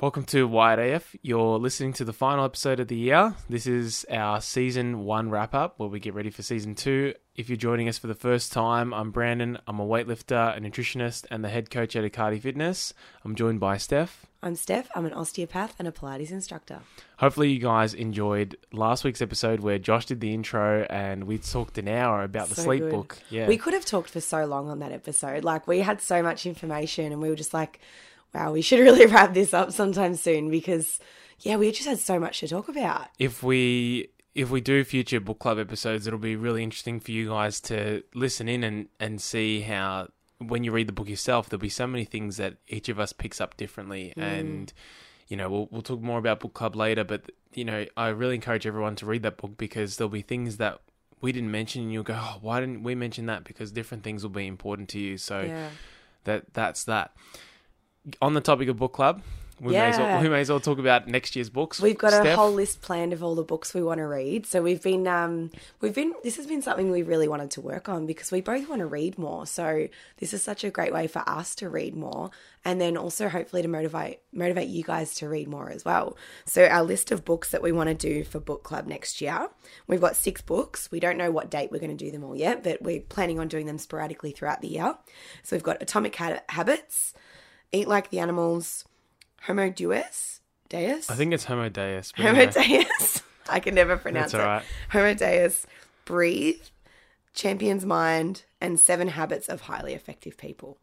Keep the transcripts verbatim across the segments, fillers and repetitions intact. Welcome to Wired A F. You're listening to the final episode of the year. This is our season one wrap up where we get ready for season two. If you're joining us for the first time, I'm Brandon. I'm a weightlifter, a nutritionist, and the head coach at Acardi Fitness. I'm joined by Steph. I'm Steph. I'm an osteopath and a Pilates instructor. Hopefully you guys enjoyed last week's episode where Josh did the intro and we talked an hour about the so sleep good. book. Yeah. We could have talked for so long on that episode. Like, we had so much information and we were just like, wow, we should really wrap this up sometime soon because, yeah, we just had so much to talk about. If we if we do future book club episodes, it'll be really interesting for you guys to listen in and, and see how, when you read the book yourself, there'll be so many things that each of us picks up differently. Mm. And, you know, we'll we'll talk more about book club later, but, you know, I really encourage everyone to read that book because there'll be things that we didn't mention and you'll go, oh, why didn't we mention that? Because different things will be important to you. So yeah. that that's that. On the topic of book club, we, yeah. may as well, we may as well talk about next year's books. We've got Steph. a whole list planned of all the books we want to read. So we've been, um, we've been. This has been something we really wanted to work on because we both want to read more. So this is such a great way for us to read more, and then also hopefully to motivate motivate you guys to read more as well. So our list of books that we want to do for book club next year, we've got six books. We don't know what date we're going to do them all yet, but we're planning on doing them sporadically throughout the year. So we've got Atomic Habits, Eat Like the Animals, Homo Deus, Deus? I think it's Homo Deus. Homo no. Deus. I can never pronounce That's it. Right. Homo Deus, Breathe, Champions Mind, and Seven Habits of Highly Effective People.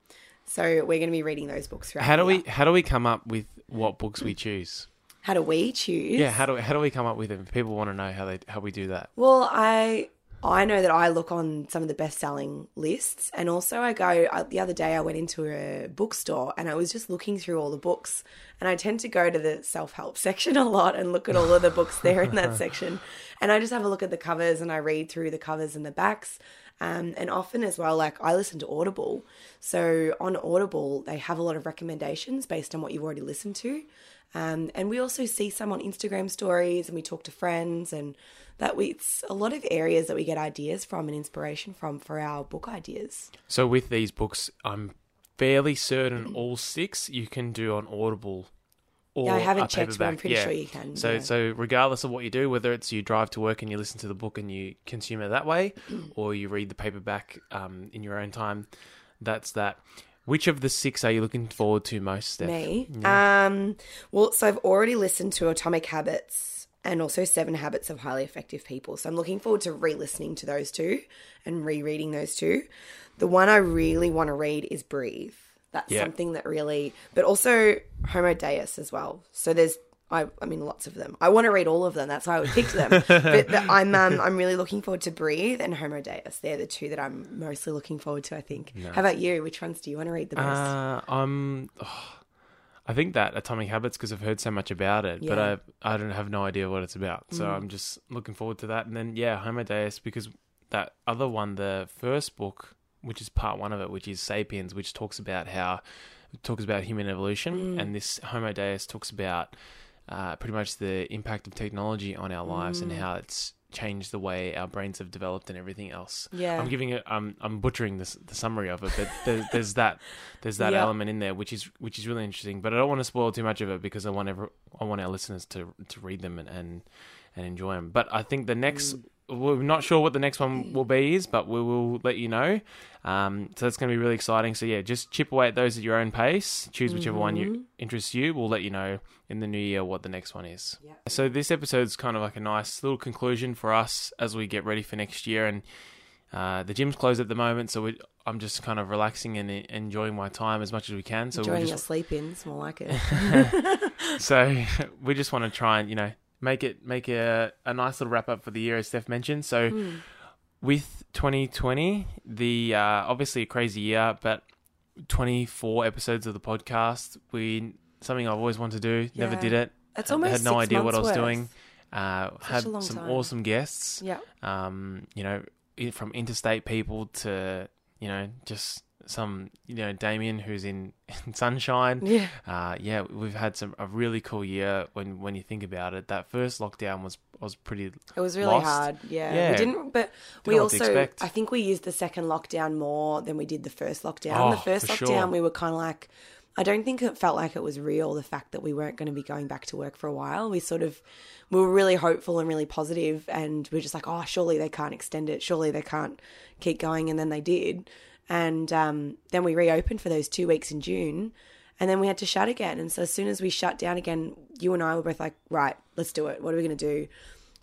So we're going to be reading those books throughout. How do we? How do we come up with what books we choose? How do we choose? Yeah. How do how do we come up with them? People want to know how they how we do that. Well, I. I know that I look on some of the best-selling lists, and also I go – the other day I went into a bookstore and I was just looking through all the books, and I tend to go to the self-help section a lot and look at all of the books there in that section, and I just have a look at the covers and I read through the covers and the backs. Um, and often as well, like, I listen to Audible. So on Audible, they have a lot of recommendations based on what you've already listened to. Um, and we also see some on Instagram stories, and we talk to friends, and that we, it's a lot of areas that we get ideas from and inspiration from for our book ideas. So with these books, I'm fairly certain all six you can do on Audible. Or yeah, I haven't checked, but I'm pretty yeah. sure you can. So, yeah. so regardless of what you do, whether it's you drive to work and you listen to the book and you consume it that way, or you read the paperback um, in your own time, that's that. Which of the six are you looking forward to most, Steph? Me? Yeah. Um, well, so I've already listened to Atomic Habits and also Seven Habits of Highly Effective People. So I'm looking forward to re-listening to those two and rereading those two. The one I really want to read is Breathe. That's yeah. something that really, but also Homo Deus as well. So there's, I, I mean, lots of them. I want to read all of them. That's why I would pick them. but the, I'm, um, I'm really looking forward to Breathe and Homo Deus. They're the two that I'm mostly looking forward to, I think. No. How about you? Which ones do you want to read the most? Uh, um, oh, I think that Atomic Habits, because I've heard so much about it, yeah. but I, I don't have no idea what it's about. So mm. I'm just looking forward to that. And then yeah, Homo Deus, because that other one, the first book, which is part one of it, which is Sapiens, which talks about how talks about human evolution, mm. and this Homo Deus talks about uh, pretty much the impact of technology on our lives mm. and how it's changed the way our brains have developed and everything else. Yeah, I'm giving it. I'm I'm butchering this the summary of it, but there's, there's that there's that yeah. element in there, which is which is really interesting. But I don't want to spoil too much of it because I want every, I want our listeners to to read them and and, and enjoy them. But I think the next. Mm. We're not sure what the next one will be is, but we will let you know. Um, so that's going to be really exciting. So yeah, just chip away at those at your own pace. Choose whichever mm-hmm. one you, interests you. We'll let you know in the new year what the next one is. Yep. So this episode's kind of like a nice little conclusion for us as we get ready for next year. And uh, the gym's closed at the moment, so we, I'm just kind of relaxing and enjoying my time as much as we can. So enjoying we'll just... your sleep-ins, more like it. So we just want to try and, you know, Make it make a, a nice little wrap up for the year, as Steph mentioned. So, mm. with twenty twenty, the uh, obviously a crazy year, but twenty-four episodes of the podcast. We something I've always wanted to do, yeah. never did it. It's almost I had no six idea what I was worth. doing. Uh, had some time. awesome guests. Yeah. Um, you know, from interstate people to you know just. Some, you know, Damien, who's in, in sunshine. Yeah. Uh, yeah, we've had some a really cool year when, when you think about it. That first lockdown was was pretty It was really lost. hard, yeah. yeah. We didn't, but didn't we also, I think we used the second lockdown more than we did the first lockdown. Oh, the first lockdown, sure. we were kind of like, I don't think it felt like it was real, the fact that we weren't going to be going back to work for a while. We sort of, we were really hopeful and really positive, and we we're just like, oh, surely they can't extend it. Surely they can't keep going. And then they did. And um, then we reopened for those two weeks in June, and then we had to shut again. And so as soon as we shut down again, you and I were both like, right, let's do it. What are we going to do?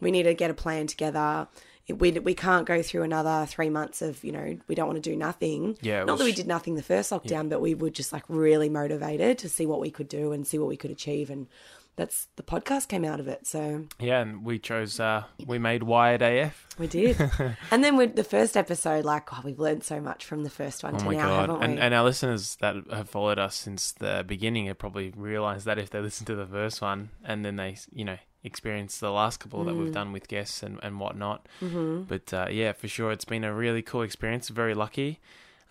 We need to get a plan together. We we can't go through another three months of, you know, we don't want to do nothing. Yeah, was, Not that we did nothing the first lockdown, yeah. but we were just like really motivated to see what we could do and see what we could achieve. And that's, the podcast came out of it. So yeah, and we chose, uh, we made Wired A F. We did. And then with the first episode, like, oh, we've learned so much from the first one oh to my now, God. haven't we? And, and our listeners that have followed us since the beginning have probably realised that if they listen to the first one and then they, you know, experience the last couple that mm. we've done with guests and, and whatnot. Mm-hmm. But uh, yeah, for sure, it's been a really cool experience. Very lucky.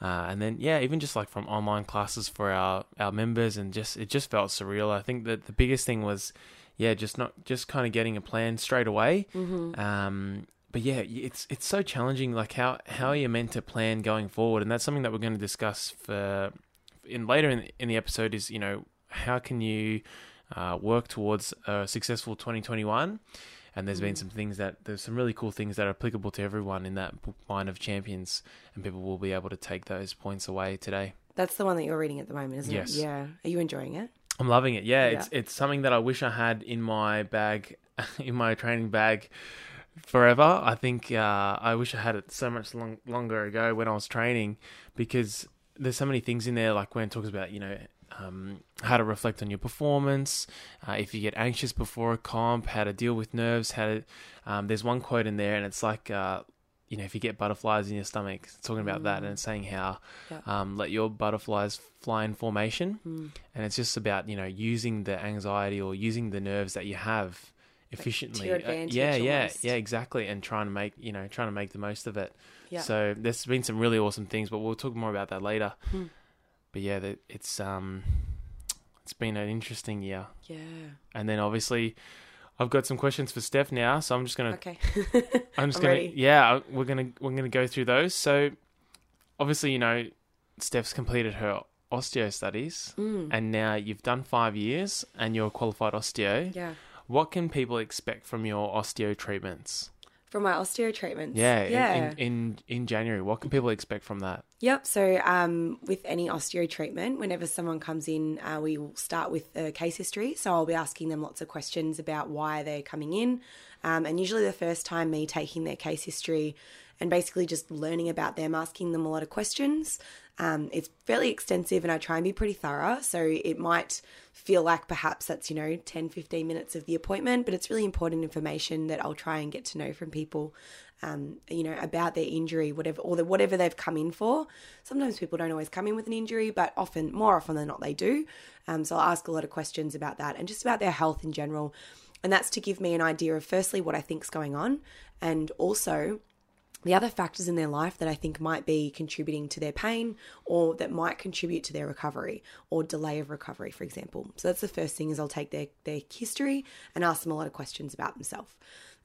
Uh, and then, yeah, even just like from online classes for our, our members, and just, it just felt surreal. I think that the biggest thing was, yeah, just not, just kind of getting a plan straight away. Mm-hmm. Um, but yeah, it's, it's so challenging. Like how, how you're meant to plan going forward. And that's something that we're going to discuss for in later in, in the episode is, you know, how can you, Uh, work towards a successful twenty twenty-one, and there's mm. been some things that there's some really cool things that are applicable to everyone in that line of Champions, and people will be able to take those points away today. That's the one that you're reading at the moment, isn't yes. it? Yeah. Are you enjoying it? I'm loving it. Yeah, yeah. It's it's something that I wish I had in my bag, in my training bag, forever. I think uh, I wish I had it so much long, longer ago when I was training, because there's so many things in there, like when it talks about, you know, Um, how to reflect on your performance, uh, if you get anxious before a comp, how to deal with nerves, how to, um, there's one quote in there and it's like, uh, you know, if you get butterflies in your stomach, it's talking about mm. that, and it's saying how, yeah. um, let your butterflies fly in formation. Mm. And it's just about, you know, using the anxiety or using the nerves that you have efficiently. Like to your advantage, uh, yeah, yeah, almost. yeah, exactly. And trying to make, you know, trying to make the most of it. Yeah. So there's been some really awesome things, but we'll talk more about that later. Mm. But yeah, it's um, it's been an interesting year. Yeah. And then obviously, I've got some questions for Steph now, so I'm just gonna. Okay. I'm just I'm gonna. Ready. Yeah, we're gonna we're gonna go through those. So, obviously, you know, Steph's completed her osteo studies, mm. and now you've done five years, and you're a qualified osteo. Yeah. What can people expect from your osteo treatments? From my osteo treatments. Yeah, yeah. In, in, in January, what can people expect from that? Yep. So um, with any osteo treatment, whenever someone comes in, uh, we will start with a case history. So I'll be asking them lots of questions about why they're coming in. Um, and usually the first time me taking their case history and basically just learning about them, asking them a lot of questions. Um, it's fairly extensive and I try and be pretty thorough. So it might feel like perhaps that's, you know, ten, fifteen minutes of the appointment, but it's really important information that I'll try and get to know from people, um, you know, about their injury, whatever, or the, whatever they've come in for. Sometimes people don't always come in with an injury, but often, more often than not, they do. Um, so I'll ask a lot of questions about that and just about their health in general. And that's to give me an idea of firstly what I think's going on, and also the other factors in their life that I think might be contributing to their pain, or that might contribute to their recovery or delay of recovery, for example. So that's the first thing, is I'll take their, their history and ask them a lot of questions about themselves.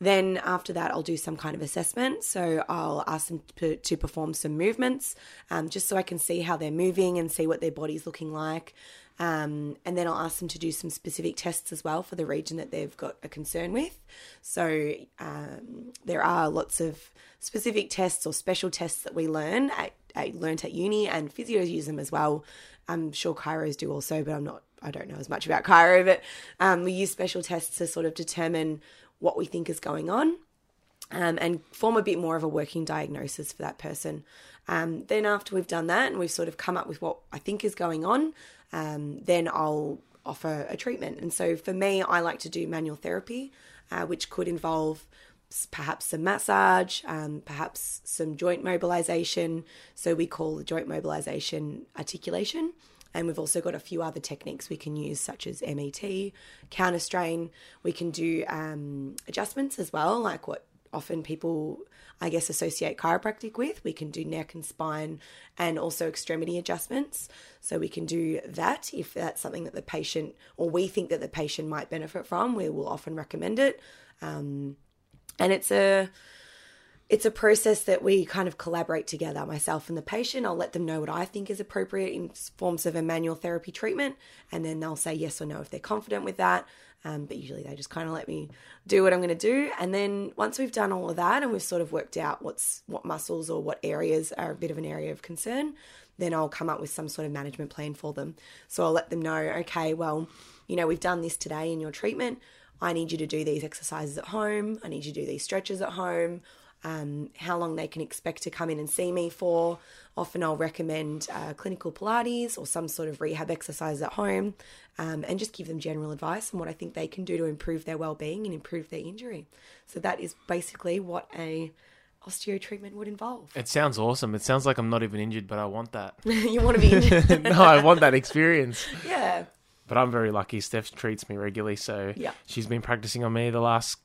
Then after that, I'll do some kind of assessment. So I'll ask them to, to perform some movements, um, just so I can see how they're moving and see what their body's looking like. Um, and then I'll ask them to do some specific tests as well for the region that they've got a concern with. So um, there are lots of specific tests or special tests that we learn. I, I learned at uni, and physios use them as well. I'm sure chiros do also, but I'm not, I don't know as much about chiro, but um, we use special tests to sort of determine what we think is going on. Um, and form a bit more of a working diagnosis for that person. Um, then after we've done that and we've sort of come up with what I think is going on, um, then I'll offer a treatment. And so for me, I like to do manual therapy, uh, which could involve perhaps some massage, um, perhaps some joint mobilization. So we call the joint mobilization articulation. And we've also got a few other techniques we can use, such as M E T, counter strain. We can do um, adjustments as well, like what often people, I guess, associate chiropractic with. We can do neck and spine and also extremity adjustments. So we can do that if that's something that the patient, or we think that the patient might benefit from, we will often recommend it. Um, and it's a, it's a process that we kind of collaborate together, myself and the patient. I'll let them know what I think is appropriate in forms of a manual therapy treatment, and then they'll say yes or no if they're confident with that. Um, but usually they just kind of let me do what I'm going to do. And then once we've done all of that and we've sort of worked out what's what muscles or what areas are a bit of an area of concern, then I'll come up with some sort of management plan for them. So I'll let them know, okay, well, you know, we've done this today in your treatment. I need you to do these exercises at home. I need you to do these stretches at home. Um, how long they can expect to come in and see me for. Often I'll recommend uh, clinical Pilates or some sort of rehab exercise at home, um, and just give them general advice on what I think they can do to improve their well-being and improve their injury. So that is basically what a osteo treatment would involve. It sounds awesome. It sounds like I'm not even injured, but I want that. You want to be injured? No, I want that experience. Yeah. But I'm very lucky. Steph treats me regularly, so yeah. She's been practicing on me the last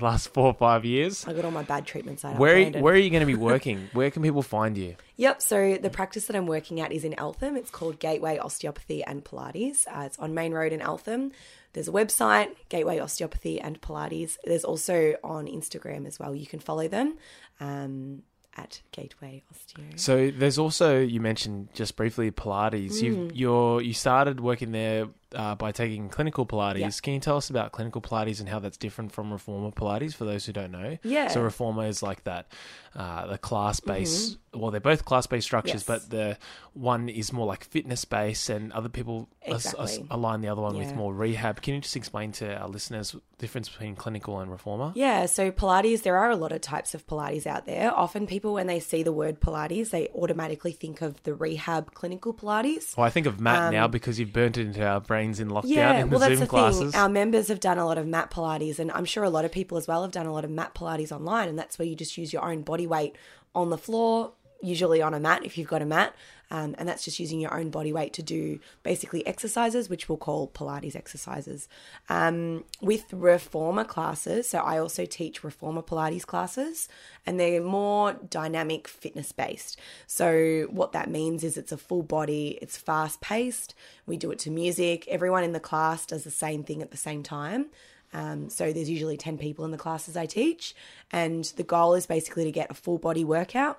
last four or five years. I got all my bad treatments. I where, where are you going to be working? Where can people find you? Yep. So the practice that I'm working at is in Eltham. It's called Gateway Osteopathy and Pilates. Uh, it's on Main Road in Eltham. There's a website, Gateway Osteopathy and Pilates. There's also on Instagram as well. You can follow them um, at Gateway Osteo. So there's also, you mentioned just briefly, Pilates. Mm. You've, you're, you started working there Uh, by taking clinical Pilates. Yeah. Can you tell us about clinical Pilates and how that's different from reformer Pilates for those who don't know? Yeah. So reformer is like that, uh, the class-based, mm-hmm. well, they're both class-based structures, yes. But the one is more like fitness-based and other people exactly. as, as align the other one yeah. with more rehab. Can you just explain to our listeners the difference between clinical and reformer? Yeah. So Pilates, there are a lot of types of Pilates out there. Often people, when they see the word Pilates, they automatically think of the rehab clinical Pilates. Well, I think of Matt um, now because you've burnt it into our brain. In lockdown yeah, in the well, that's Zoom the classes. Thing. Our members have done a lot of mat Pilates, and I'm sure a lot of people as well have done a lot of mat Pilates online, and that's where you just use your own body weight on the floor, usually on a mat if you've got a mat, um, and that's just using your own body weight to do basically exercises, which we'll call Pilates exercises. Um, with reformer classes, so I also teach reformer Pilates classes, and they're more dynamic fitness-based. So what that means is it's a full body, it's fast-paced, we do it to music, everyone in the class does the same thing at the same time. Um, so there's usually ten people in the classes I teach, and the goal is basically to get a full body workout.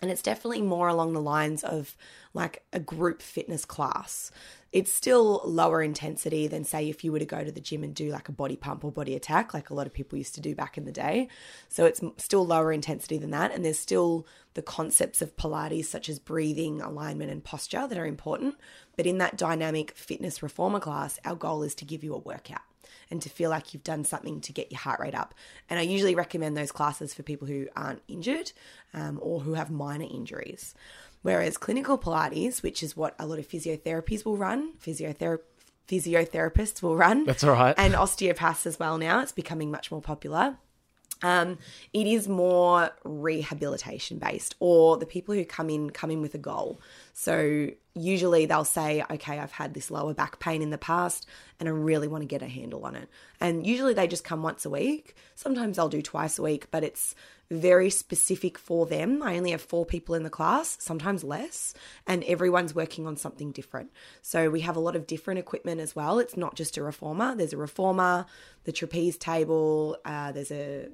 And it's definitely more along the lines of like a group fitness class. It's still lower intensity than, say, if you were to go to the gym and do like a body pump or body attack, like a lot of people used to do back in the day. So it's still lower intensity than that. And there's still the concepts of Pilates, such as breathing, alignment, and posture that are important. But in that dynamic fitness reformer class, our goal is to give you a workout and to feel like you've done something to get your heart rate up. And I usually recommend those classes for people who aren't injured um, or who have minor injuries. Whereas clinical Pilates, which is what a lot of physiotherapies will run, physiother- physiotherapists will run. That's all right. And osteopaths as well now. It's becoming much more popular. Um, it is more rehabilitation based, or the people who come in, come in with a goal. So usually they'll say, okay, I've had this lower back pain in the past and I really want to get a handle on it. And usually they just come once a week. Sometimes they'll do twice a week, but it's very specific for them. I only have four people in the class, sometimes less, and everyone's working on something different. So we have a lot of different equipment as well. It's not just a reformer. There's a reformer, the trapeze table, uh, there's a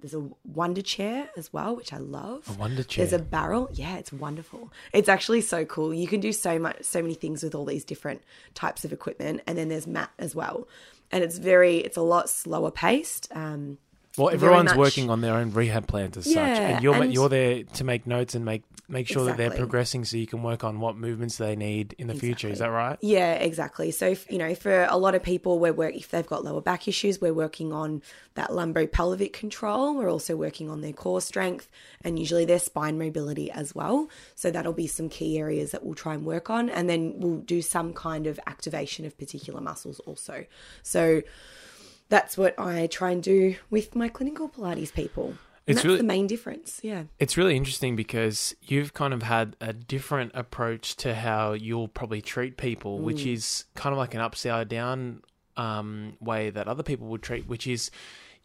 There's a wonder chair as well, which I love. A wonder chair. There's a barrel. Yeah, it's wonderful. It's actually so cool. You can do so much, so many things with all these different types of equipment. And then there's mat as well. And it's very, it's a lot slower paced. Um, well, everyone's working on their own rehab plans as yeah, such. And you're and, you're there to make notes and make, make sure exactly. that they're progressing so you can work on what movements they need in the exactly. future. Is that right? Yeah, exactly. So, if, you know, for a lot of people, we're work- if they've got lower back issues, we're working on that lumbopelvic control. We're also working on their core strength and usually their spine mobility as well. So that'll be some key areas that we'll try and work on. And then we'll do some kind of activation of particular muscles also. So that's what I try and do with my clinical Pilates people. And it's that's really, the main difference, yeah. It's really interesting because you've kind of had a different approach to how you'll probably treat people, mm. which is kind of like an upside down um, way that other people would treat, which is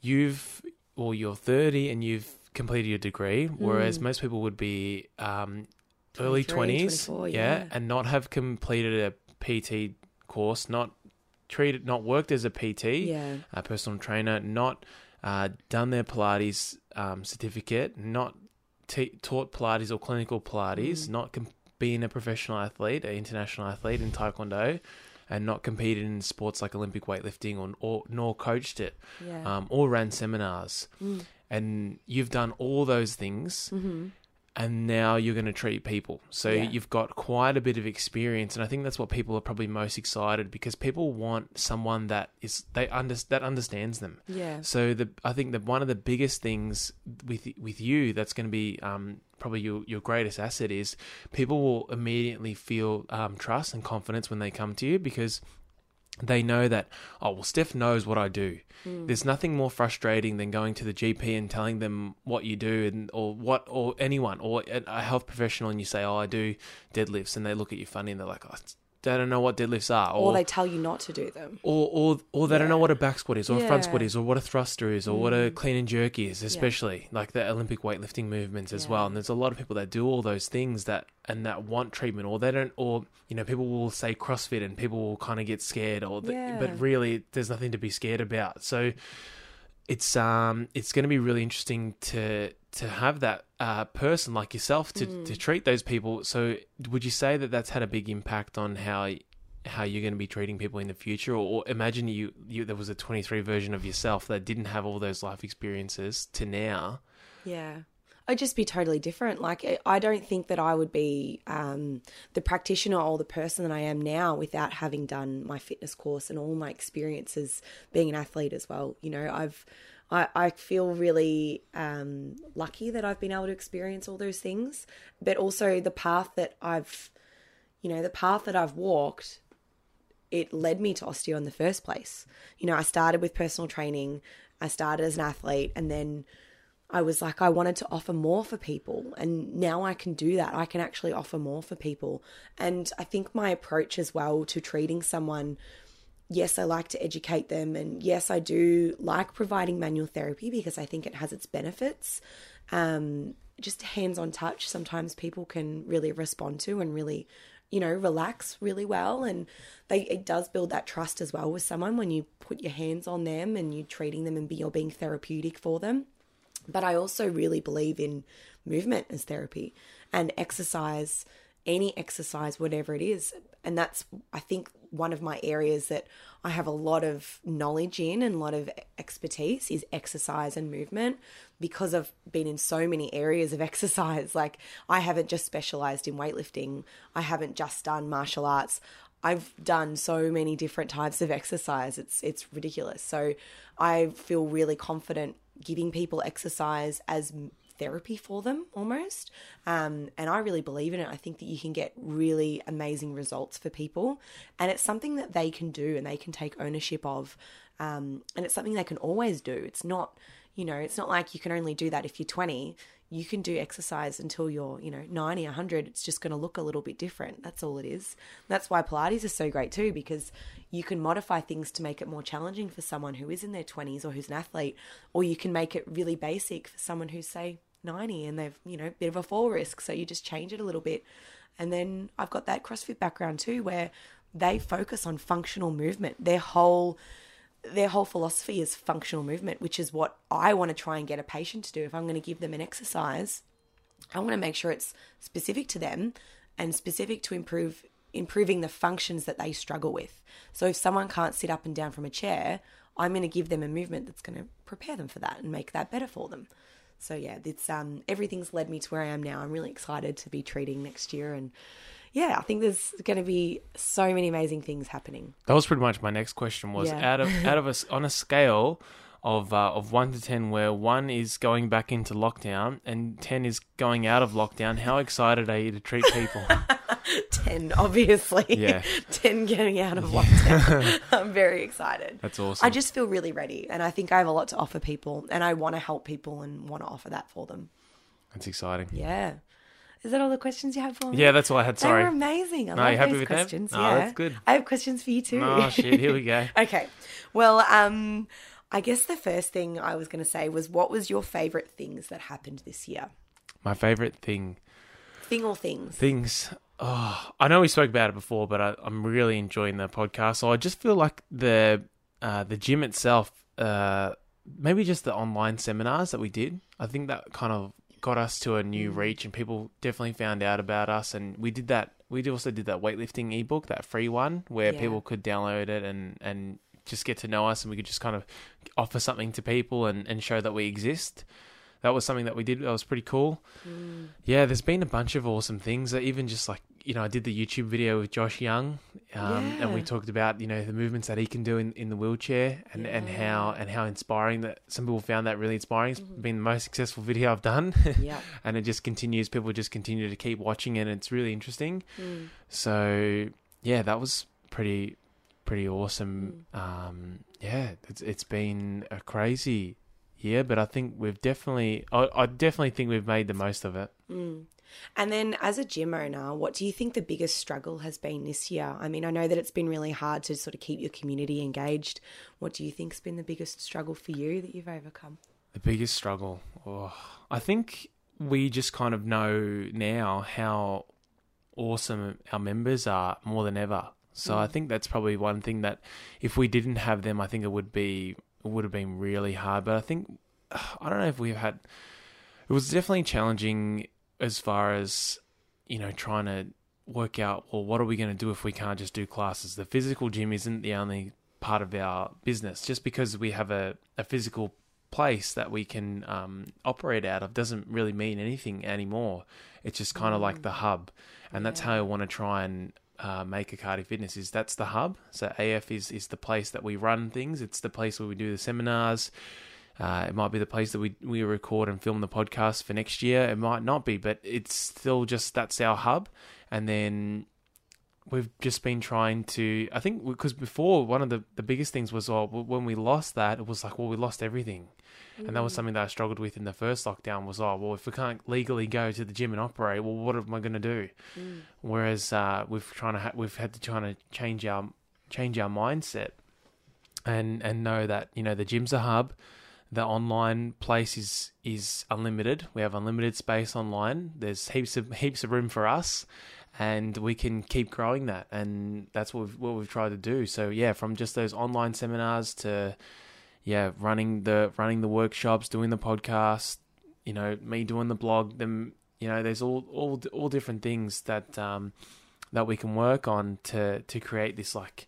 you've, well, you're thirty and you've completed your degree, mm. whereas most people would be um, early twenties, yeah, yeah, and not have completed a P T course, not treated, not worked as a P T, yeah. a personal trainer, not uh, done their Pilates um, certificate, not t- taught Pilates or clinical Pilates, mm. not com- being a professional athlete, an international athlete in Taekwondo, and not competed in sports like Olympic weightlifting or, or nor coached it yeah. um, or ran seminars. Mm. And you've done all those things mm-hmm. and now you're going to treat people. So yeah. you've got quite a bit of experience. And I think that's what people are probably most excited, because people want someone that is they under, that understands them. Yeah. So the I think that one of the biggest things with with you that's going to be um, probably your, your greatest asset is people will immediately feel um, trust and confidence when they come to you, because they know that, oh, well, Steph knows what I do. Mm. There's nothing more frustrating than going to the G P and telling them what you do, and or what, or anyone, or a health professional, and you say, oh, I do deadlifts, and they look at you funny and they're like, oh, they don't know what deadlifts are. Or, or they tell you not to do them. Or or, or they yeah. don't know what a back squat is, or yeah. a front squat is, or what a thruster is, or mm. what a clean and jerk is, especially yeah. like the Olympic weightlifting movements as yeah. well. And there's a lot of people that do all those things that and that want treatment, or they don't, or, you know, people will say CrossFit and people will kind of get scared, or the, yeah. but really there's nothing to be scared about. So it's um it's going to be really interesting to to have that uh, person like yourself to, mm. to treat those people. So would you say that that's had a big impact on how how you're going to be treating people in the future? Or, or imagine you, you there was a twenty-three version of yourself that didn't have all those life experiences to now. Yeah. I'd just be totally different. Like, I don't think that I would be um, the practitioner or the person that I am now without having done my fitness course and all my experiences being an athlete as well. You know, I've I, I feel really um, lucky that I've been able to experience all those things, but also the path that I've, you know, the path that I've walked, it led me to osteo in the first place. You know, I started with personal training, I started as an athlete, and then I was like, I wanted to offer more for people, and now I can do that. I can actually offer more for people. And I think my approach as well to treating someone, yes, I like to educate them, and yes, I do like providing manual therapy because I think it has its benefits. Um, just hands-on touch, sometimes people can really respond to and really, you know, relax really well, and they it does build that trust as well with someone when you put your hands on them and you're treating them and be, you're being therapeutic for them. But I also really believe in movement as therapy and exercise, any exercise, whatever it is. And that's, I think, one of my areas that I have a lot of knowledge in and a lot of expertise is exercise and movement, because I've been in so many areas of exercise. Like, I haven't just specialized in weightlifting. I haven't just done martial arts. I've done so many different types of exercise. It's it's ridiculous. So I feel really confident giving people exercise as therapy for them almost. Um, and I really believe in it. I think that you can get really amazing results for people, and it's something that they can do and they can take ownership of. Um, and it's something they can always do. It's not, you know, it's not like you can only do that if you're twenty. You can do exercise until you're, you know, ninety, one hundred. It's just going to look a little bit different. That's all it is. That's why Pilates is so great too, because you can modify things to make it more challenging for someone who is in their twenties or who's an athlete, or you can make it really basic for someone who's, say, ninety and they've, you know, a bit of a fall risk. So you just change it a little bit. And then I've got that CrossFit background too, where they focus on functional movement. Their whole Their whole philosophy is functional movement, which is what I want to try and get a patient to do. If I'm going to give them an exercise, I want to make sure it's specific to them and specific to improve improving the functions that they struggle with. So if someone can't sit up and down from a chair, I'm going to give them a movement that's going to prepare them for that and make that better for them. So yeah, it's um everything's led me to where I am now. I'm really excited to be treating next year, and yeah, I think there's going to be so many amazing things happening. That was pretty much my next question was yeah. out of out of us on a scale of uh, of one to ten, where one is going back into lockdown and ten is going out of lockdown. How excited are you to treat people? ten, obviously. Yeah. ten getting out of lockdown. I'm very excited. That's awesome. I just feel really ready, and I think I have a lot to offer people, and I want to help people and want to offer that for them. That's exciting. Yeah. Is that all the questions you had for me? Yeah, that's all I had. Sorry. They were amazing. I no, love you happy those with questions. Them? No, yeah. That's good. I have questions for you too. Oh, shit. Here we go. Okay. Well, um, I guess the first thing I was going to say was, what was your favourite things that happened this year? My favourite thing. Thing or things? Things. Oh, I know we spoke about it before, but I, I'm really enjoying the podcast. So I just feel like the uh, the gym itself, uh, maybe just the online seminars that we did. I think that kind of got us to a new reach, and people definitely found out about us. And we did that. We also did that weightlifting ebook, that free one, where yeah. people could download it and, and just get to know us, and we could just kind of offer something to people and, and show that we exist. That was something that we did. That was pretty cool. Mm. Yeah, there's been a bunch of awesome things that even just like, you know, I did the YouTube video with Josh Young um, yeah. and we talked about, you know, the movements that he can do in, in the wheelchair and, yeah. and how and how inspiring that some people found that really inspiring. It's mm-hmm. been the most successful video I've done. Yeah. And it just continues. People just continue to keep watching it, and it's really interesting. Mm. So, yeah, that was pretty, pretty awesome. Mm. Um, yeah, it's it's been a crazy year, but I think we've definitely, I, I definitely think we've made the most of it. Mm. And then as a gym owner, what do you think the biggest struggle has been this year? I mean, I know that it's been really hard to sort of keep your community engaged. What do you think's been the biggest struggle for you that you've overcome? The biggest struggle? Oh, I think we just kind of know now how awesome our members are more than ever. So mm. I think that's probably one thing that if we didn't have them, I think it would be, it would have been really hard. But I think, I don't know if we've had, it was definitely challenging as far as, you know, trying to work out, well, what are we going to do if we can't just do classes? The physical gym isn't the only part of our business. Just because we have a, a physical place that we can um, operate out of doesn't really mean anything anymore. It's just kind of mm-hmm. like the hub. And yeah. that's how I want to try and uh, make Acardi Fitness, is that's the hub. So A F is, is the place that we run things. It's the place where we do the seminars. Uh, it might be the place that we, we record and film the podcast for next year. It might not be, but it's still just, that's our hub. And then we've just been trying to, I think, because before one of the, the biggest things was, well, when we lost that, it was like, well, we lost everything. Mm-hmm. And that was something that I struggled with in the first lockdown was, oh, well, if we can't legally go to the gym and operate, well, what am I going to do? Mm. Whereas uh, we've trying to ha- we've had to try to change our, change our mindset and, and know that, you know, the gym's a hub. The online place is, is unlimited. We have unlimited space online. There's heaps of heaps of room for us, and we can keep growing that. And that's what we've, what we've tried to do. So yeah, from just those online seminars to yeah, running the running the workshops, doing the podcast, you know, me doing the blog, them, you know, there's all all all different things that um that we can work on to to create this like,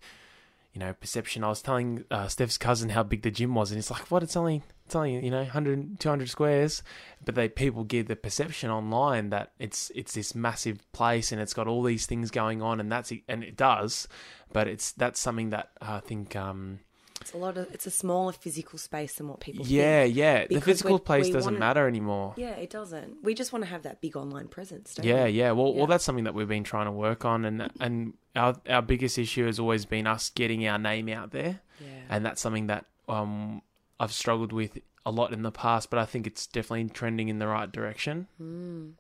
you know, perception. I was telling uh, Steph's cousin how big the gym was, and it's like, what? It's only, it's only, you know, one hundred, two hundred squares, but they people give the perception online that it's it's this massive place and it's got all these things going on, and that's and it does, but it's that's something that I think um, it's a lot of it's a smaller physical space than what people. Yeah, think. yeah, the physical place doesn't wanna, matter anymore. Yeah, it doesn't. We just want to have that big online presence. Don't yeah, we? yeah. Well, yeah. well, that's something that we've been trying to work on, and and. Our our biggest issue has always been us getting our name out there, yeah. and that's something that um I've struggled with a lot in the past. But I think it's definitely trending in the right direction. Mm.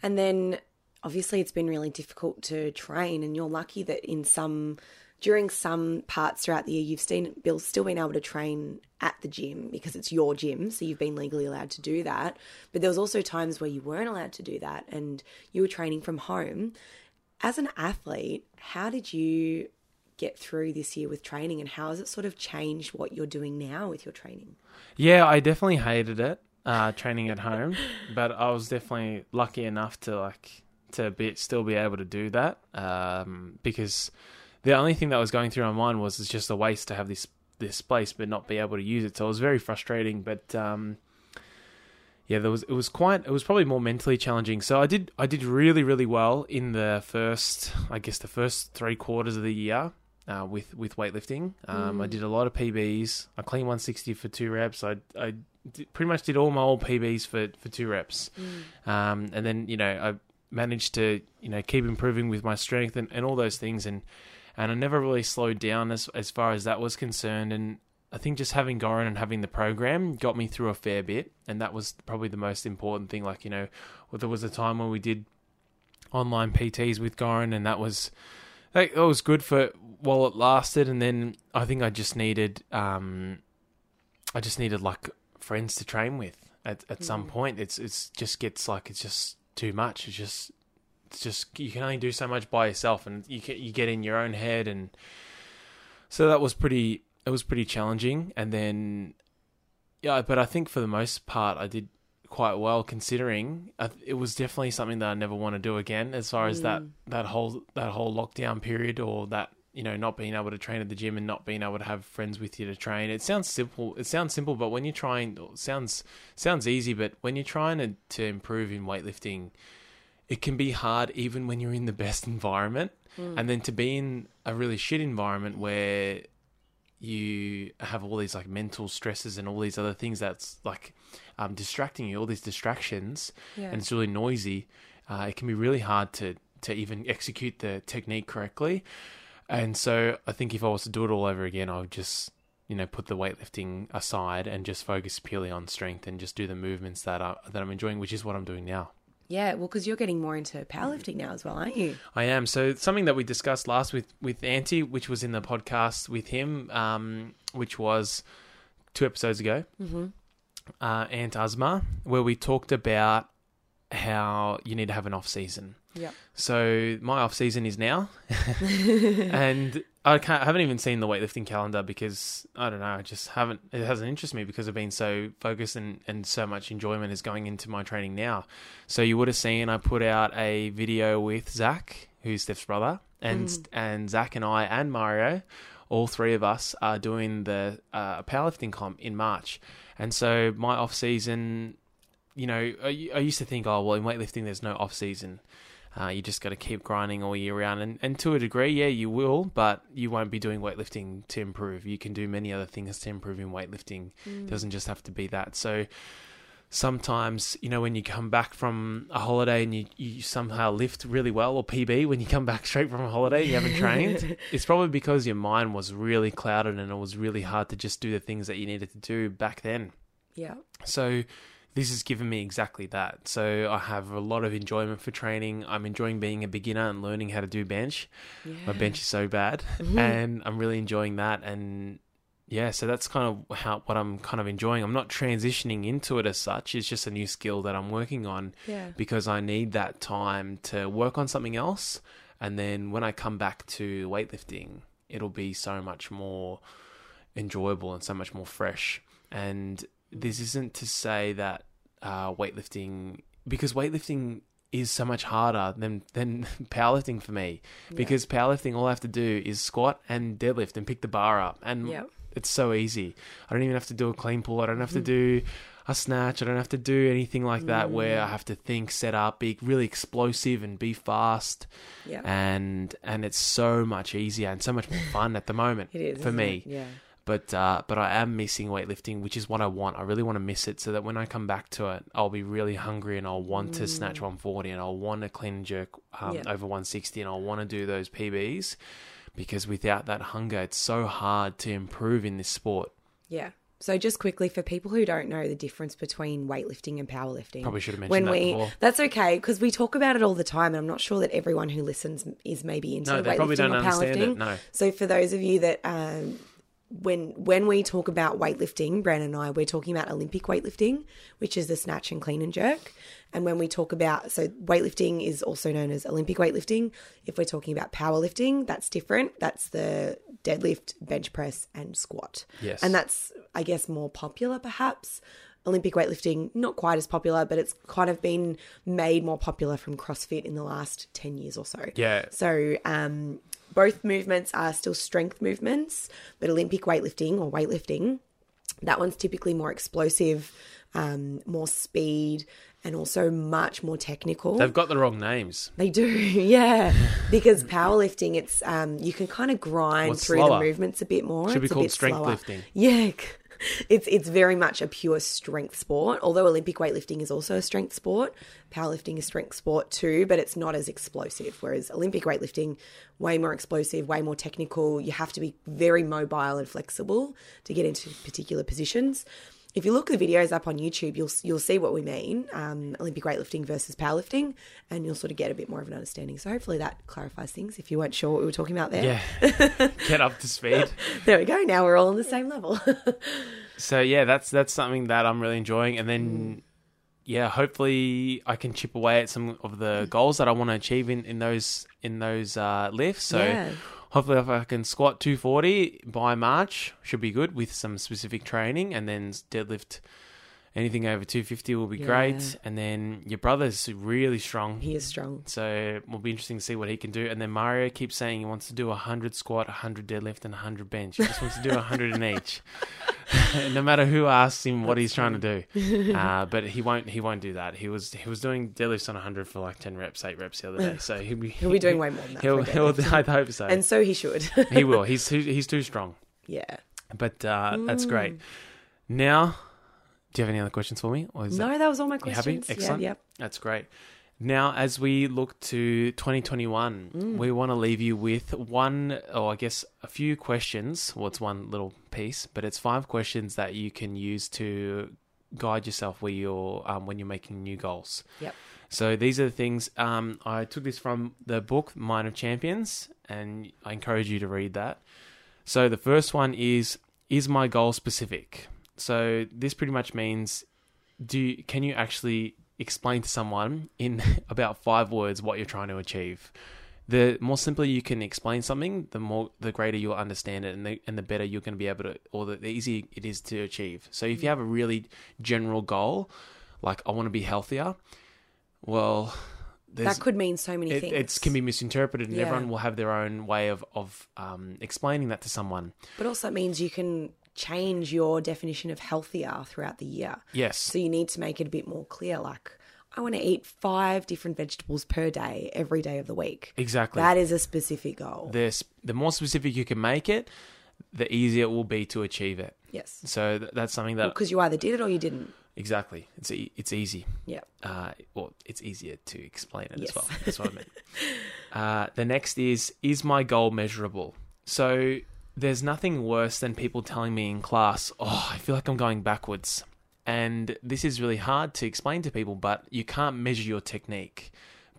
And then, obviously, it's been really difficult to train, and you're lucky that in some during some parts throughout the year, you've seen Bill's still been able to train at the gym because it's your gym, so you've been legally allowed to do that. But there was also times where you weren't allowed to do that, and you were training from home. As an athlete, how did you get through this year with training, and how has it sort of changed what you're doing now with your training? Yeah, I definitely hated it, uh, training at home, but I was definitely lucky enough to like to be, still be able to do that um, because the only thing that was going through my mind was it's just a waste to have this this place but not be able to use it. So it was very frustrating, but um, yeah, there was it was quite it was probably more mentally challenging. So I did I did really really well in the first I guess the first three quarters of the year uh, with with weightlifting. Um, mm. I did a lot of P Bs. I cleaned one sixty for two reps. I I did, pretty much did all my old P Bs for for two reps, mm. um, and then you know I managed to you know keep improving with my strength and, and all those things, and and I never really slowed down as as far as that was concerned. And I think just having Goran and having the program got me through a fair bit, and that was probably the most important thing. Like, you know, there was a time where we did online P Ts with Goran, and that was that was good for while it lasted. And then I think I just needed, um, I just needed like friends to train with. At at mm. some point, it's it's just gets like it's just too much. It's just it's just you can only do so much by yourself, and you can, you get in your own head, and so that was pretty. It was pretty challenging, and then Yeah, but I think for the most part, I did quite well considering. It was definitely something that I never want to do again, as far as mm. that that whole that whole lockdown period, or that, you know, not being able to train at the gym and not being able to have friends with you to train. It sounds simple. It sounds simple, but when you're trying, it sounds sounds easy. But when you're trying to, to improve in weightlifting, it can be hard, even when you're in the best environment. Mm. And then to be in a really shit environment where you have all these like mental stresses and all these other things that's like um, distracting you, all these distractions, yeah. and it's really noisy. Uh, it can be really hard to to even execute the technique correctly. And so I think if I was to do it all over again, I would just, you know, put the weightlifting aside and just focus purely on strength and just do the movements that, I, that I'm enjoying, which is what I'm doing now. Yeah, well, because you're getting more into powerlifting now as well, aren't you? I am. So something that we discussed last with, with Antti, which was in the podcast with him, um, which was two episodes ago, mm-hmm. uh, Ant Asma, where we talked about how you need to have an off-season. Yeah. So my off season is now, and I can't. I haven't even seen the weightlifting calendar because I don't know. I just haven't. It hasn't interested me because I've been so focused and, and so much enjoyment is going into my training now. So you would have seen I put out a video with Zach, who's Steph's brother, and mm. and Zach and I and Mario, all three of us are doing the uh, powerlifting comp in March, and so my off season. You know, I, I used to think, oh well, in weightlifting there's no off season. Uh, you just got to keep grinding all year round. And, and to a degree, yeah, you will, but you won't be doing weightlifting to improve. You can do many other things to improve in weightlifting. Mm. It doesn't just have to be that. So sometimes, you know, when you come back from a holiday and you, you somehow lift really well, or P B when you come back straight from a holiday, you haven't trained, it's probably because your mind was really clouded and it was really hard to just do the things that you needed to do back then. Yeah. So this has given me exactly that. So I have a lot of enjoyment for training. I'm enjoying being a beginner and learning how to do bench. Yeah. My bench is so bad, mm-hmm. and I'm really enjoying that. And yeah, so that's kind of how what I'm kind of enjoying. I'm not transitioning into it as such. It's just a new skill that I'm working on, yeah. because I need that time to work on something else. And then when I come back to weightlifting, it'll be so much more enjoyable and so much more fresh. And this isn't to say that Uh, weightlifting, because weightlifting is so much harder than, than powerlifting for me, yeah. because powerlifting, all I have to do is squat and deadlift and pick the bar up, and yeah. it's so easy. I don't even have to do a clean pull. I don't have to do a snatch. I don't have to do anything like that, mm. where I have to think, set up, be really explosive and be fast, yeah. and and it's so much easier and so much more fun at the moment it is, for me. It? Yeah. But uh, but I am missing weightlifting, which is what I want. I really want to miss it so that when I come back to it, I'll be really hungry and I'll want to mm. snatch one forty and I'll want to clean and jerk um, yeah. over one sixty and I'll want to do those P Bs, because without that hunger, it's so hard to improve in this sport. Yeah. So just quickly, for people who don't know the difference between weightlifting and powerlifting. Probably should have mentioned when that we, before. That's okay, because we talk about it all the time, and I'm not sure that everyone who listens is maybe into no, they weightlifting probably don't or understand powerlifting. It, no. So for those of you that um, – When when we talk about weightlifting, Brandon and I, we're talking about Olympic weightlifting, which is the snatch and clean and jerk. And when we talk about, so weightlifting is also known as Olympic weightlifting. If we're talking about powerlifting, that's different. That's the deadlift, bench press, and squat. Yes. And that's, I guess, more popular perhaps. Olympic weightlifting, not quite as popular, but it's kind of been made more popular from CrossFit in the last ten years or so. Yeah. So, um... both movements are still strength movements, but Olympic weightlifting or weightlifting, that one's typically more explosive, um, more speed, and also much more technical. They've got the wrong names. They do, yeah. Because powerlifting, it's um, you can kind of grind well, through slower. The movements a bit more. Should it's be called strength slower. Lifting. Yeah. It's it's very much a pure strength sport, although Olympic weightlifting is also a strength sport. Powerlifting is strength sport too, but it's not as explosive, whereas Olympic weightlifting, way more explosive, way more technical. You have to be very mobile and flexible to get into particular positions. If you look the videos up on YouTube, you'll you'll see what we mean, um, Olympic weightlifting versus powerlifting, and you'll sort of get a bit more of an understanding. So hopefully that clarifies things if you weren't sure what we were talking about there. Yeah, get up to speed. There we go. Now we're all on the same level. So, yeah, that's that's something that I'm really enjoying. And then, mm. yeah, hopefully I can chip away at some of the goals that I want to achieve in, in those, in those uh, lifts. So yeah. hopefully if I can squat two forty by March, should be good with some specific training, and then deadlift anything over two fifty will be yeah. great. And then your brother's really strong. He is strong. So it will be interesting to see what he can do. And then Mario keeps saying he wants to do one hundred squat, one hundred deadlift, and one hundred bench. He just wants to do one hundred in each. No matter who asks him what That's he's trying funny. to do. Uh, but he won't He won't do that. He was he was doing deadlifts on one hundred for like ten reps, eight reps the other day. So he'll be, he'll be doing way more than that. He'll, he'll, I hope so. And so he should. He will. He's, he's too strong. Yeah. But uh, mm. that's great. Now... do you have any other questions for me? Or is no, that, that was all my questions. Happy? Excellent. Yeah, yep. That's great. Now, as we look to twenty twenty-one, mm. we want to leave you with one, or I guess a few questions. Well, it's one little piece, but it's five questions that you can use to guide yourself where you're, um, when you're making new goals. Yep. So these are the things. Um, I took this from the book, Mind of Champions, and I encourage you to read that. So the first one is, is my goal specific? So this pretty much means, do you, can you actually explain to someone in about five words what you're trying to achieve? The more simply you can explain something, the more the greater you'll understand it, and the and the better you're going to be able to, or the, the easier it is to achieve. So if you have a really general goal, like I want to be healthier, well, that could mean so many it, things. It can be misinterpreted, and yeah. everyone will have their own way of of um, explaining that to someone. But also, it means you can change your definition of healthier throughout the year. Yes. So you need to make it a bit more clear. Like, I want to eat five different vegetables per day every day of the week. Exactly. That is a specific goal. The, the more specific you can make it, the easier it will be to achieve it. Yes. So th- that's something that... because well, you either did it or you didn't. Exactly. It's e- it's easy. Yeah. Uh, well, it's easier to explain it yes. as well. That's what I meant. uh, the next is, is my goal measurable? So... there's nothing worse than people telling me in class, oh, I feel like I'm going backwards. And this is really hard to explain to people, but you can't measure your technique.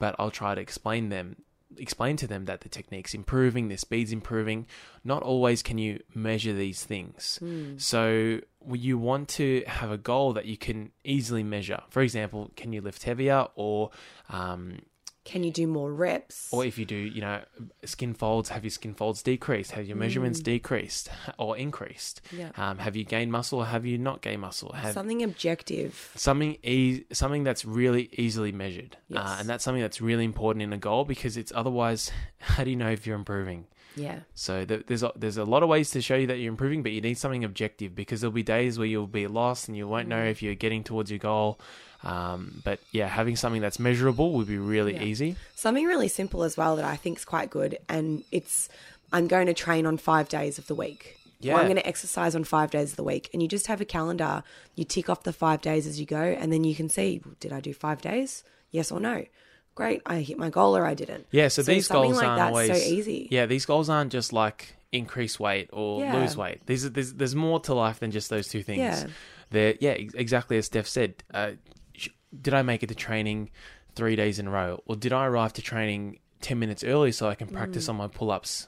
But I'll try to explain them, explain to them that the technique's improving, the speed's improving. Not always can you measure these things. Mm. So you want to have a goal that you can easily measure. For example, can you lift heavier, or... um, can you do more reps? Or if you do, you know, skin folds, have your skin folds decreased? Have your measurements mm. decreased or increased? Yeah. Um, have you gained muscle or have you not gained muscle? Have something objective. Something e- something that's really easily measured. Yes. Uh, and that's something that's really important in a goal, because it's otherwise, how do you know if you're improving? Yeah. So th- there's, a, there's a lot of ways to show you that you're improving, but you need something objective, because there'll be days where you'll be lost and you won't mm. know if you're getting towards your goal. Um, but yeah, having something that's measurable would be really yeah. easy. Something really simple as well that I think is quite good. And it's, I'm going to train on five days of the week. Yeah. Or I'm going to exercise on five days of the week. And you just have a calendar, you tick off the five days as you go. And then you can see, did I do five days? Yes or no. Great. I hit my goal or I didn't. Yeah. So, so these goals like aren't always so easy. Yeah. These goals aren't just like increase weight or yeah. lose weight. These are, there's, there's more to life than just those two things. Yeah. They're, yeah, exactly as Steph said, uh, did I make it to training three days in a row? Or did I arrive to training ten minutes early so I can practice mm. on my pull-ups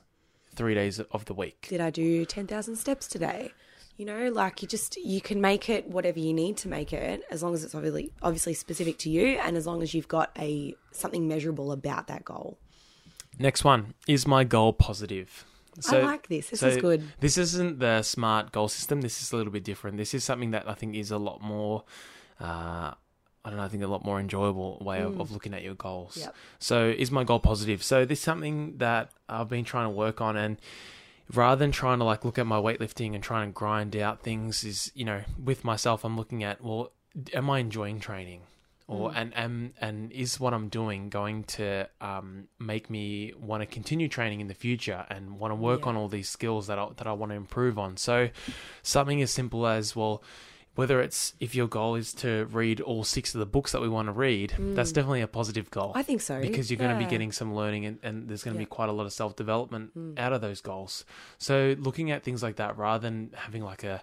three days of the week? Did I do ten thousand steps today? You know, like you just, you can make it whatever you need to make it, as long as it's obviously obviously specific to you, and as long as you've got a something measurable about that goal. Next one, is my goal positive? So, I like this. This so is good. This isn't the SMART goal system. This is a little bit different. This is something that I think is a lot more... Uh, I don't know, I think a lot more enjoyable way mm. of, of looking at your goals. Yep. So is my goal positive? So this is something that I've been trying to work on, and rather than trying to like look at my weightlifting and trying to grind out things is, you know, with myself, I'm looking at, well, am I enjoying training? Or mm. and, and, and is what I'm doing going to um, make me want to continue training in the future and want to work yeah. on all these skills that I, that I want to improve on? So something as simple as, well, whether it's if your goal is to read all six of the books that we want to read, mm. that's definitely a positive goal. I think so. Because you're yeah. going to be getting some learning, and, and there's going to yeah. be quite a lot of self-development mm. out of those goals. So looking at things like that rather than having like a,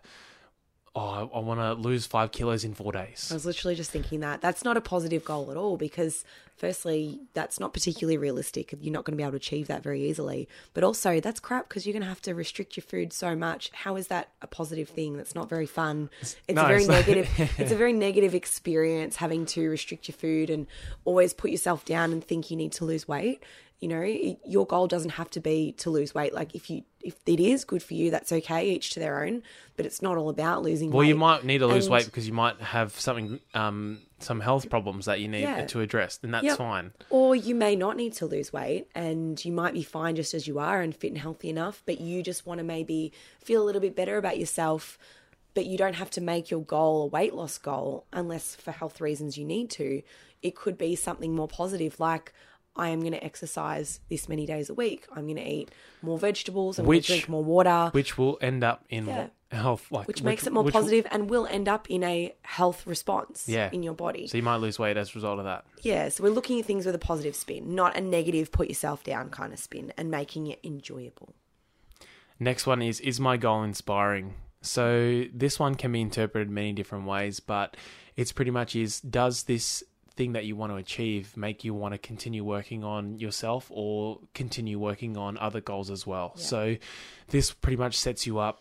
oh, I, I want to lose five kilos in four days. I was literally just thinking that. That's not a positive goal at all, because firstly, that's not particularly realistic. You're not going to be able to achieve that very easily. But also, that's crap, because you're going to have to restrict your food so much. How is that a positive thing? That's not very fun. It's no, a very it's negative. Like, yeah. It's a very negative experience having to restrict your food and always put yourself down and think you need to lose weight. You know, it, your goal doesn't have to be to lose weight. Like if you, if it is good for you, that's okay, each to their own, but it's not all about losing well, weight. Well, you might need to lose and, weight because you might have something, um, some health problems that you need yeah. to address, and that's yep. fine. Or you may not need to lose weight and you might be fine just as you are and fit and healthy enough, but you just want to maybe feel a little bit better about yourself, but you don't have to make your goal a weight loss goal unless for health reasons you need to. It could be something more positive like, I am going to exercise this many days a week. I'm going to eat more vegetables. I'm going to drink more water. Which will end up in yeah. health. Like, which, which makes it more positive will... and will end up in a health response yeah. in your body. So you might lose weight as a result of that. Yeah. So we're looking at things with a positive spin, not a negative put yourself down kind of spin, and making it enjoyable. Next one is, is my goal inspiring? So this one can be interpreted many different ways, but it's pretty much is, does this thing that you want to achieve make you want to continue working on yourself or continue working on other goals as well? Yeah. So this pretty much sets you up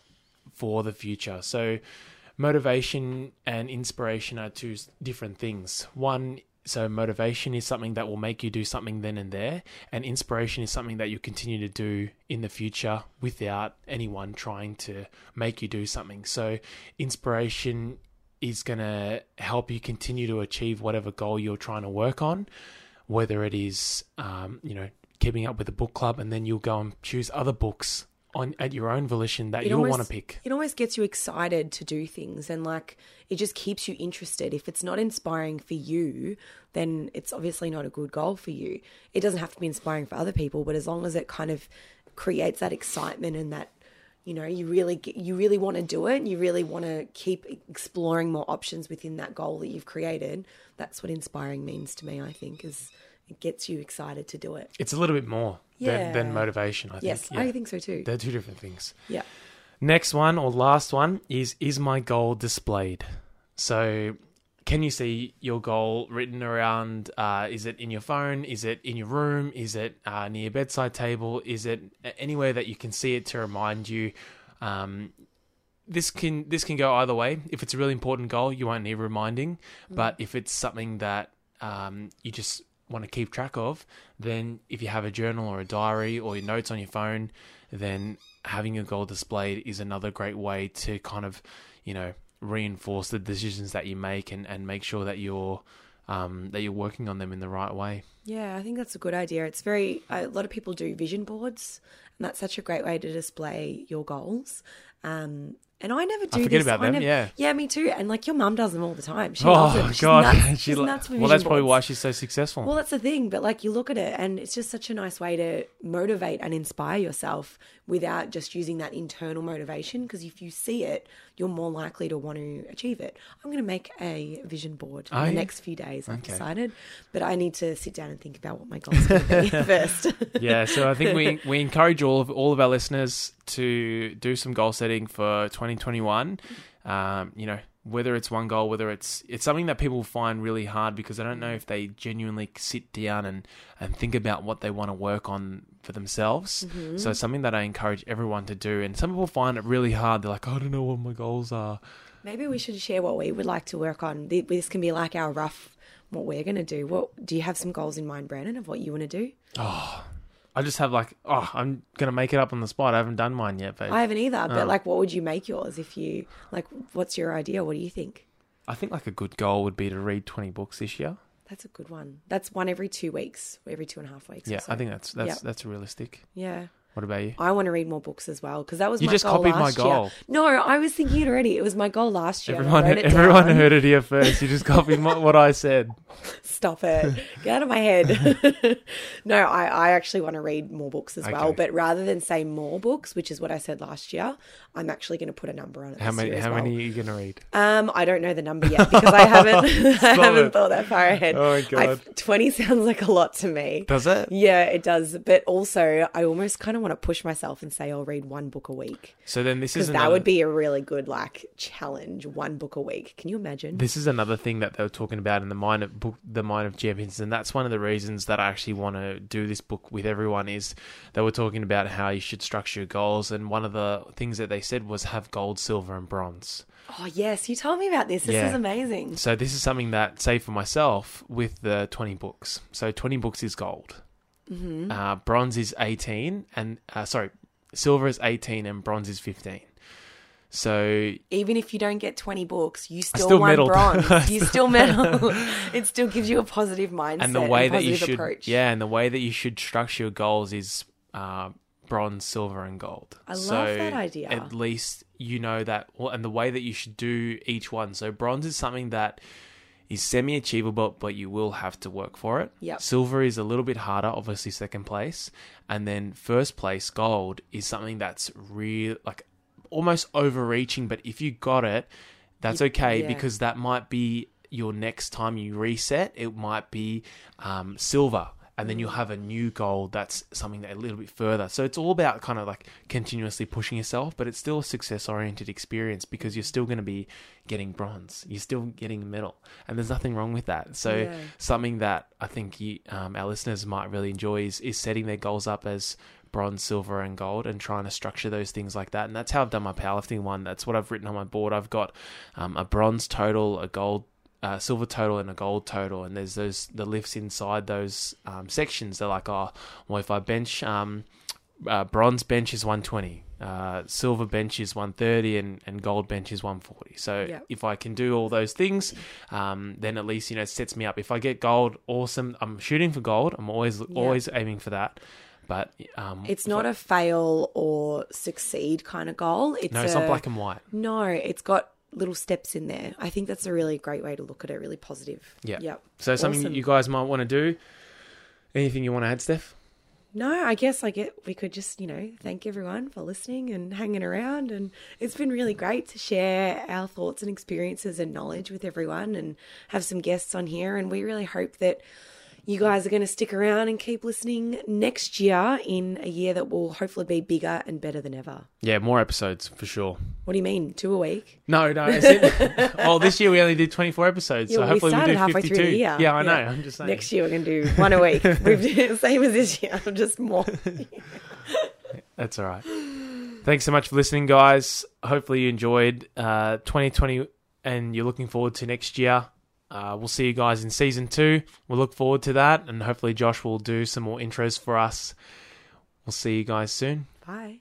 for the future. So motivation and inspiration are two different things. One, so motivation is something that will make you do something then and there, and inspiration is something that you continue to do in the future without anyone trying to make you do something. So inspiration is going to help you continue to achieve whatever goal you're trying to work on, whether it is, um, you know, keeping up with the book club, and then you'll go and choose other books on at your own volition that you'll want to pick. It almost gets you excited to do things, and like it just keeps you interested. If it's not inspiring for you, then it's obviously not a good goal for you. It doesn't have to be inspiring for other people, but as long as it kind of creates that excitement and that, you know, you really you really want to do it and you really want to keep exploring more options within that goal that you've created. That's what inspiring means to me, I think, is it gets you excited to do it. It's a little bit more yeah. than, than motivation, I think. Yes, yeah. I think so too. They're two different things. Yeah. Next one or last one is, is my goal displayed? So can you see your goal written around? Uh, is it in your phone? Is it in your room? Is it uh, near your bedside table? Is it anywhere that you can see it to remind you? Um, this can this can go either way. If it's a really important goal, you won't need reminding. Mm. But if it's something that um, you just want to keep track of, then if you have a journal or a diary or your notes on your phone, then having your goal displayed is another great way to kind of, you know, reinforce the decisions that you make and, and make sure that you're um, that you're working on them in the right way. Yeah, I think that's a good idea. It's very a lot of people do vision boards, and that's such a great way to display your goals. Um, and I never do. I forget this. about I them. Never, yeah, yeah, me too. And like your mum does them all the time. She oh loves them. She's god, nuts, she's nuts with well, that's probably boards. Why she's so successful. Well, that's the thing. But like you look at it, and it's just such a nice way to motivate and inspire yourself without just using that internal motivation. Because if you see it, you're more likely to want to achieve it. I'm going to make a vision board in the next few days. I've okay. decided, but I need to sit down and think about what my goals are going to be first. Yeah, so I think we we encourage all of all of our listeners to do some goal setting for twenty twenty-one. Um, you know, whether it's one goal, whether it's it's something that people find really hard because I don't know if they genuinely sit down and, and think about what they want to work on for themselves. Mm-hmm. So it's something that I encourage everyone to do. And some people find it really hard. They're like, I don't know what my goals are. Maybe we should share what we would like to work on. This can be like our rough, what we're going to do. What do you have some goals in mind, Brandon, of what you want to do? Oh, I just have like, oh, I'm going to make it up on the spot. I haven't done mine yet, babe. I haven't either. But oh. like, what would you make yours if you, like, what's your idea? What do you think? I think like a good goal would be to read twenty books this year. That's a good one. That's one every two weeks, every two and a half weeks. Yeah, so. I think that's that's yep. that's realistic. Yeah. What about you? I want to read more books as well because that was you my just goal copied last my goal. Year. No, I was thinking it already. It was my goal last year. Everyone, everyone heard it here first. You just copied my, what I said. Stop it! Get out of my head. No, I, I actually want to read more books as okay. well. But rather than say more books, which is what I said last year, I'm actually going to put a number on it. How this many? Year as how well. many are you going to read? Um, I don't know the number yet because I haven't. I haven't it. thought that far ahead. Oh my god! I, Twenty sounds like a lot to me. Does it? Yeah, it does. But also, I almost kind of want to push myself and say I'll read one book a week. So then this is another... that would be a really good like challenge. One book a week. Can you imagine? This is another thing that they were talking about in the mind of book, the mind of champions, and that's one of the reasons that I actually want to do this book with everyone. Is they were talking about how you should structure your goals, and one of the things that they said was have gold, silver, and bronze. Oh yes, you told me about this. This yeah. is amazing. So this is something that, say for myself, with the twenty books. So twenty books is gold. Mm-hmm. Uh, bronze is eighteen, and uh, sorry, silver is eighteen, and bronze is fifteen. So even if you don't get twenty books, you still, still won medaled. Bronze. You still medal. It still gives you a positive mindset and the way and that you should, approach. Yeah, and the way that you should structure your goals is uh, bronze, silver, and gold. I so love that idea. At least you know that, well, and the way that you should do each one. So bronze is something that is semi-achievable, but you will have to work for it. Yep. Silver is a little bit harder, obviously second place. And then first place, gold, is something that's real, like almost overreaching. But if you got it, that's you, okay yeah. because that might be your next time you reset. It might be um, silver. And then you'll have a new goal that's something that a little bit further. So it's all about kind of like continuously pushing yourself, but it's still a success-oriented experience because you're still going to be getting bronze. You're still getting a medal. And there's nothing wrong with that. So yeah. something that I think you, um, our listeners might really enjoy is, is setting their goals up as bronze, silver, and gold and trying to structure those things like that. And that's how I've done my powerlifting one. That's what I've written on my board. I've got um, a bronze total, a gold Uh, silver total and a gold total, and there's those the lifts inside those um, sections. They're like, oh, well, if I bench, um, uh, bronze bench is one twenty, uh, silver bench is one thirty, and, and gold bench is one forty. So yep. if I can do all those things, um, then at least you know it sets me up. If I get gold, awesome. I'm shooting for gold. I'm always yep. always aiming for that. But um, it's not I, a fail or succeed kind of goal. It's no, it's a, not black and white. No, it's got little steps in there. I think that's a really great way to look at it, really positive. Yeah. Yep. So something awesome. You guys might want to do. Anything you want to add, Steph? No, I guess I get we could just, you know, thank everyone for listening and hanging around, and it's been really great to share our thoughts and experiences and knowledge with everyone and have some guests on here, and we really hope that you guys are going to stick around and keep listening next year in a year that will hopefully be bigger and better than ever. Yeah, more episodes for sure. What do you mean? Two a week? No, no. Is it? Well, this year we only did twenty-four episodes, yeah, so hopefully we we'll do halfway fifty-two. Through the year. Yeah, I know. Yeah. I'm just saying. Next year we're going to do one a week. We've same as this year, just more. That's all right. Thanks so much for listening, guys. Hopefully you enjoyed uh, twenty twenty and you're looking forward to next year. Uh, we'll see you guys in season two. We'll look forward to that. And hopefully Josh will do some more intros for us. We'll see you guys soon. Bye.